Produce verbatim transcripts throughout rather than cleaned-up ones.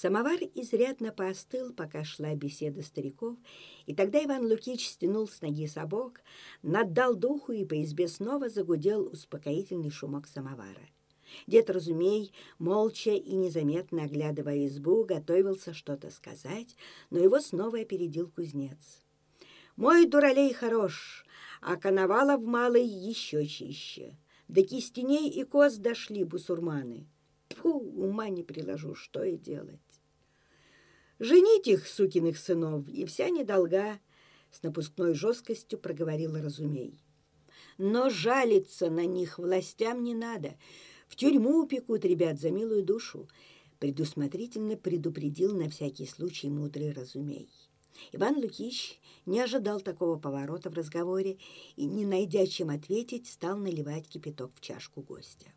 Самовар изрядно поостыл, пока шла беседа стариков, и тогда Иван Лукич стянул с ноги собок, наддал духу, и по избе снова загудел успокоительный шумок самовара. Дед Разумей, молча и незаметно оглядывая избу, готовился что-то сказать, но его снова опередил кузнец. «Мой дуралей хорош, а коновала в малой еще чище. До кистеней и коз дошли бусурманы. Тьфу, ума не приложу, что и делать. Женить их, сукиных сынов, и вся недолга», — с напускной жесткостью проговорил Разумей. «Но жалиться на них властям не надо. В тюрьму упекут ребят за милую душу», — предусмотрительно предупредил на всякий случай мудрый Разумей. Иван Лукич не ожидал такого поворота в разговоре и, не найдя чем ответить, стал наливать кипяток в чашку гостя.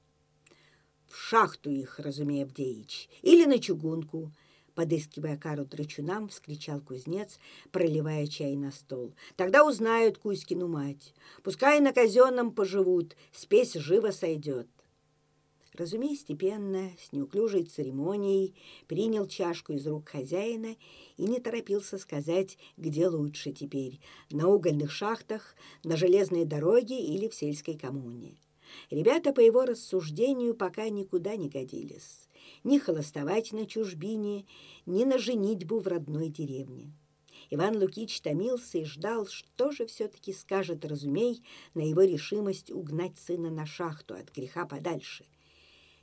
«В шахту их, Разумей Авдеич, или на чугунку!» — подыскивая кару драчунам, вскричал кузнец, проливая чай на стол. «Тогда узнают Кузькину мать. Пускай на казенном поживут, спесь живо сойдет». Разумей степенно, с неуклюжей церемонией, принял чашку из рук хозяина и не торопился сказать, где лучше теперь – на угольных шахтах, на железной дороге или в сельской коммуне. Ребята, по его рассуждению, пока никуда не годились. Ни холостовать на чужбине, ни на женитьбу в родной деревне. Иван Лукич томился и ждал, что же все-таки скажет Разумей на его решимость угнать сына на шахту от греха подальше.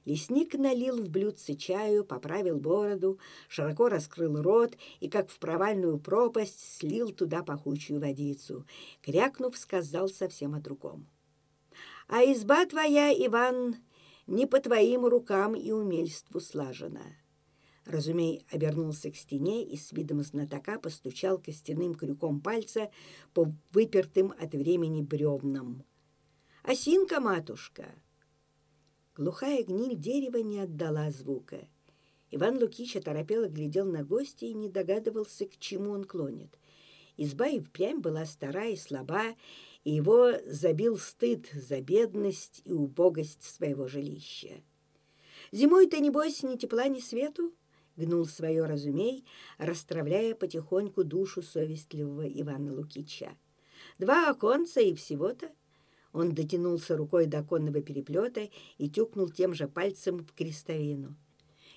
Лесник налил в блюдце чаю, поправил бороду, широко раскрыл рот и, как в провальную пропасть, слил туда пахучую водицу. Крякнув, сказал совсем о другом. «А изба твоя, Иван, не по твоим рукам и умельству слажена». Разумей обернулся к стене и с видом знатока постучал костяным крюком пальца по выпертым от времени бревнам. «Осинка, матушка!» Глухая гниль дерева не отдала звука. Иван Лукич оторопело глядел на гостя и не догадывался, к чему он клонит. Изба и впрямь была стара и слаба, и его забил стыд за бедность и убогость своего жилища. «Зимой-то, небось, ни тепла, ни свету?» — гнул свое Разумей, расстравляя потихоньку душу совестливого Ивана Лукича. «Два оконца и всего-то». Он дотянулся рукой до оконного переплета и тюкнул тем же пальцем в крестовину.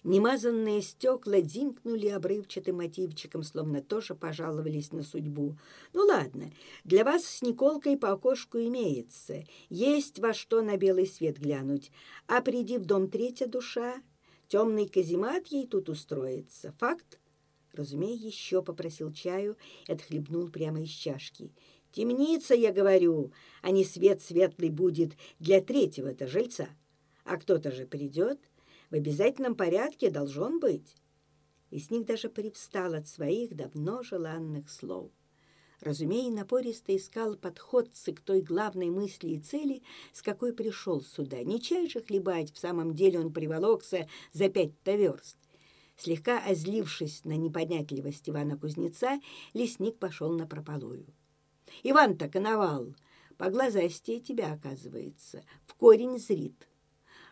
Немазанные стекла дзинкнули обрывчатым мотивчиком, словно тоже пожаловались на судьбу. «Ну ладно, для вас с Николкой по окошку имеется. Есть во что на белый свет глянуть. А приди в дом третья душа, темный каземат ей тут устроится. Факт?» Разумей еще попросил чаю и отхлебнул прямо из чашки. «Темница, я говорю, а не свет светлый будет для третьего-то жильца. А кто-то же придет. В обязательном порядке должен быть». Лесник даже привстал от своих давно желанных слов. Разумей напористо искал подходцы к той главной мысли и цели, с какой пришел сюда. Не чай же хлебать, в самом деле он приволокся за пять-то верст. Слегка озлившись на непонятливость Ивана Кузнеца, лесник пошел напропалую. «Иван-то коновал, поглазастее тебя, оказывается, в корень зрит.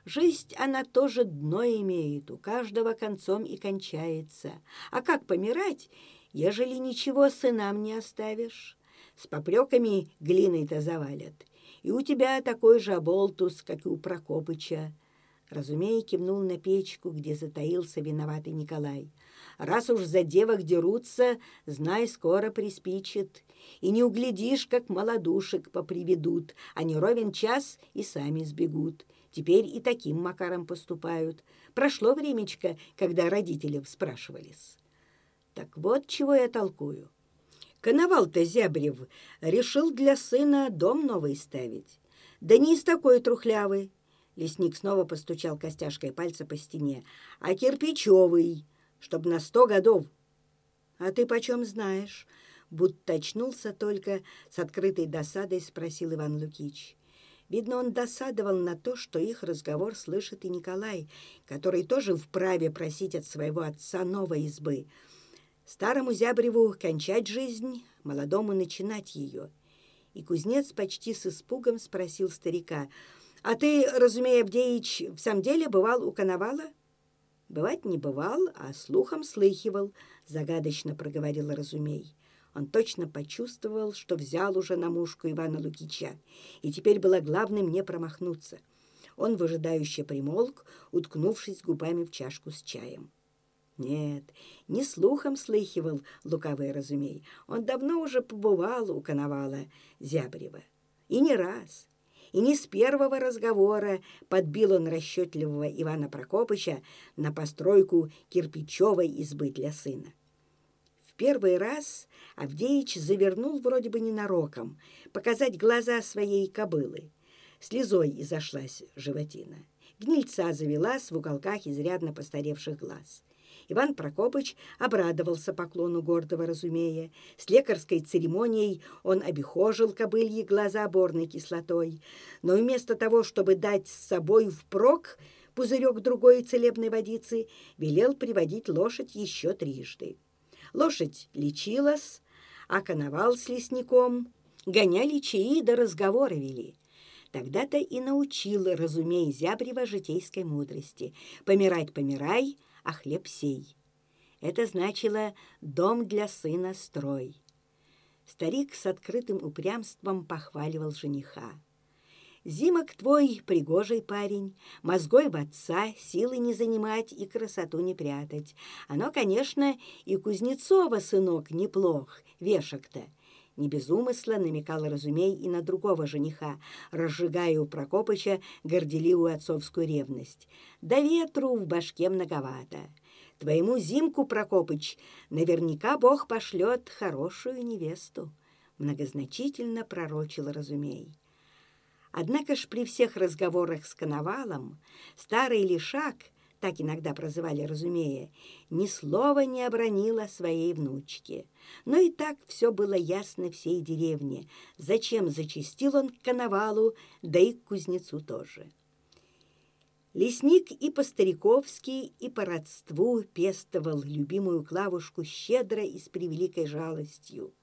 Жизнь, она тоже дно имеет, у каждого концом и кончается. А как помирать, ежели ничего сынам не оставишь? С попреками глиной-то завалят. И у тебя такой же оболтус, как и у Прокопыча». Разумей кивнул на печку, где затаился виноватый Николай. «Раз уж за девок дерутся, знай, скоро приспичит. И не углядишь, как молодушек поприведут, а не ровен час и сами сбегут. Теперь и таким макаром поступают. Прошло времечко, когда родители спрашивались. Так вот, чего я толкую. Коновал-то Зябрев решил для сына дом новый ставить. Да не из такой трухлявы». Лесник снова постучал костяшкой пальца по стене. «А кирпичевый, чтоб на сто годов». «А ты почем знаешь?» — будто очнулся только, с открытой досадой спросил Иван Лукич. Видно, он досадовал на то, что их разговор слышит и Николай, который тоже вправе просить от своего отца новой избы. Старому Зябреву кончать жизнь, молодому начинать ее. И кузнец почти с испугом спросил старика: «А ты, Разумей Авдеич, в самом деле бывал у коновала?» Бывать не бывал, а слухом слыхивал, загадочно проговорил Разумей. Он точно почувствовал, что взял уже на мушку Ивана Лукича, и теперь было главным не промахнуться. Он выжидающе примолк, уткнувшись губами в чашку с чаем. Нет, не слухом слыхивал лукавый Разумей. Он давно уже побывал у Коновала Зябрева. И не раз, и не с первого разговора подбил он расчетливого Ивана Прокопыча на постройку кирпичевой избы для сына. В первый раз Авдеич завернул вроде бы ненароком показать глаза своей кобылы. Слезой изошлась животина. Гнильца завелась в уголках изрядно постаревших глаз. Иван Прокопыч обрадовался поклону гордого Разумея. С лекарской церемонией он обихожил кобыльи глаза борной кислотой. Но вместо того, чтобы дать с собой впрок пузырек другой целебной водицы, велел приводить лошадь еще трижды. Лошадь лечилась, а Коновал с лесником гоняли чаи да разговоры вели. Тогда-то и научил Разумей Зябрева житейской мудрости. «Помирать помирай, а хлеб сей». Это значило «дом для сына строй». Старик с открытым упрямством похваливал жениха. «Зимок твой, пригожий парень, мозгой в отца, силы не занимать и красоту не прятать. Оно, конечно, и Кузнецова, сынок, неплох, вешек-то». Не без умысла намекал Разумей и на другого жениха, разжигая у Прокопыча горделивую отцовскую ревность. «Да ветру в башке многовато. Твоему Зимку, Прокопыч, наверняка Бог пошлет хорошую невесту», многозначительно пророчил Разумей. Однако ж при всех разговорах с Коновалом старый лишак, так иногда прозывали Разумея, ни слова не обронила своей внучке. Но и так все было ясно всей деревне, зачем зачастил он к Коновалу, да и к кузнецу тоже. Лесник и по-стариковски, и по родству пестовал любимую Клавушку щедро и с превеликой жалостью,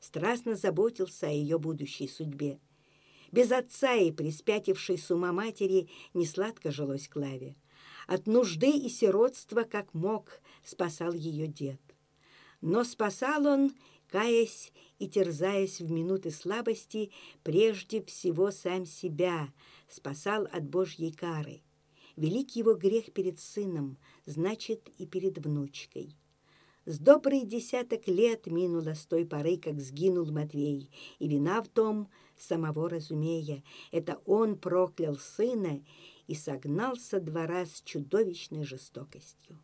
страстно заботился о ее будущей судьбе. Без отца и приспятившей с ума матери несладко жилось Клаве. От нужды и сиротства, как мог, спасал ее дед. Но спасал он, каясь и терзаясь в минуты слабости, прежде всего сам себя, спасал от Божьей кары. Велик его грех перед сыном, значит, и перед внучкой. С добрый десяток лет минуло с той поры, как сгинул Матвей, и вина в том самого Разумея. Это он проклял сына и согнал со двора с чудовищной жестокостью.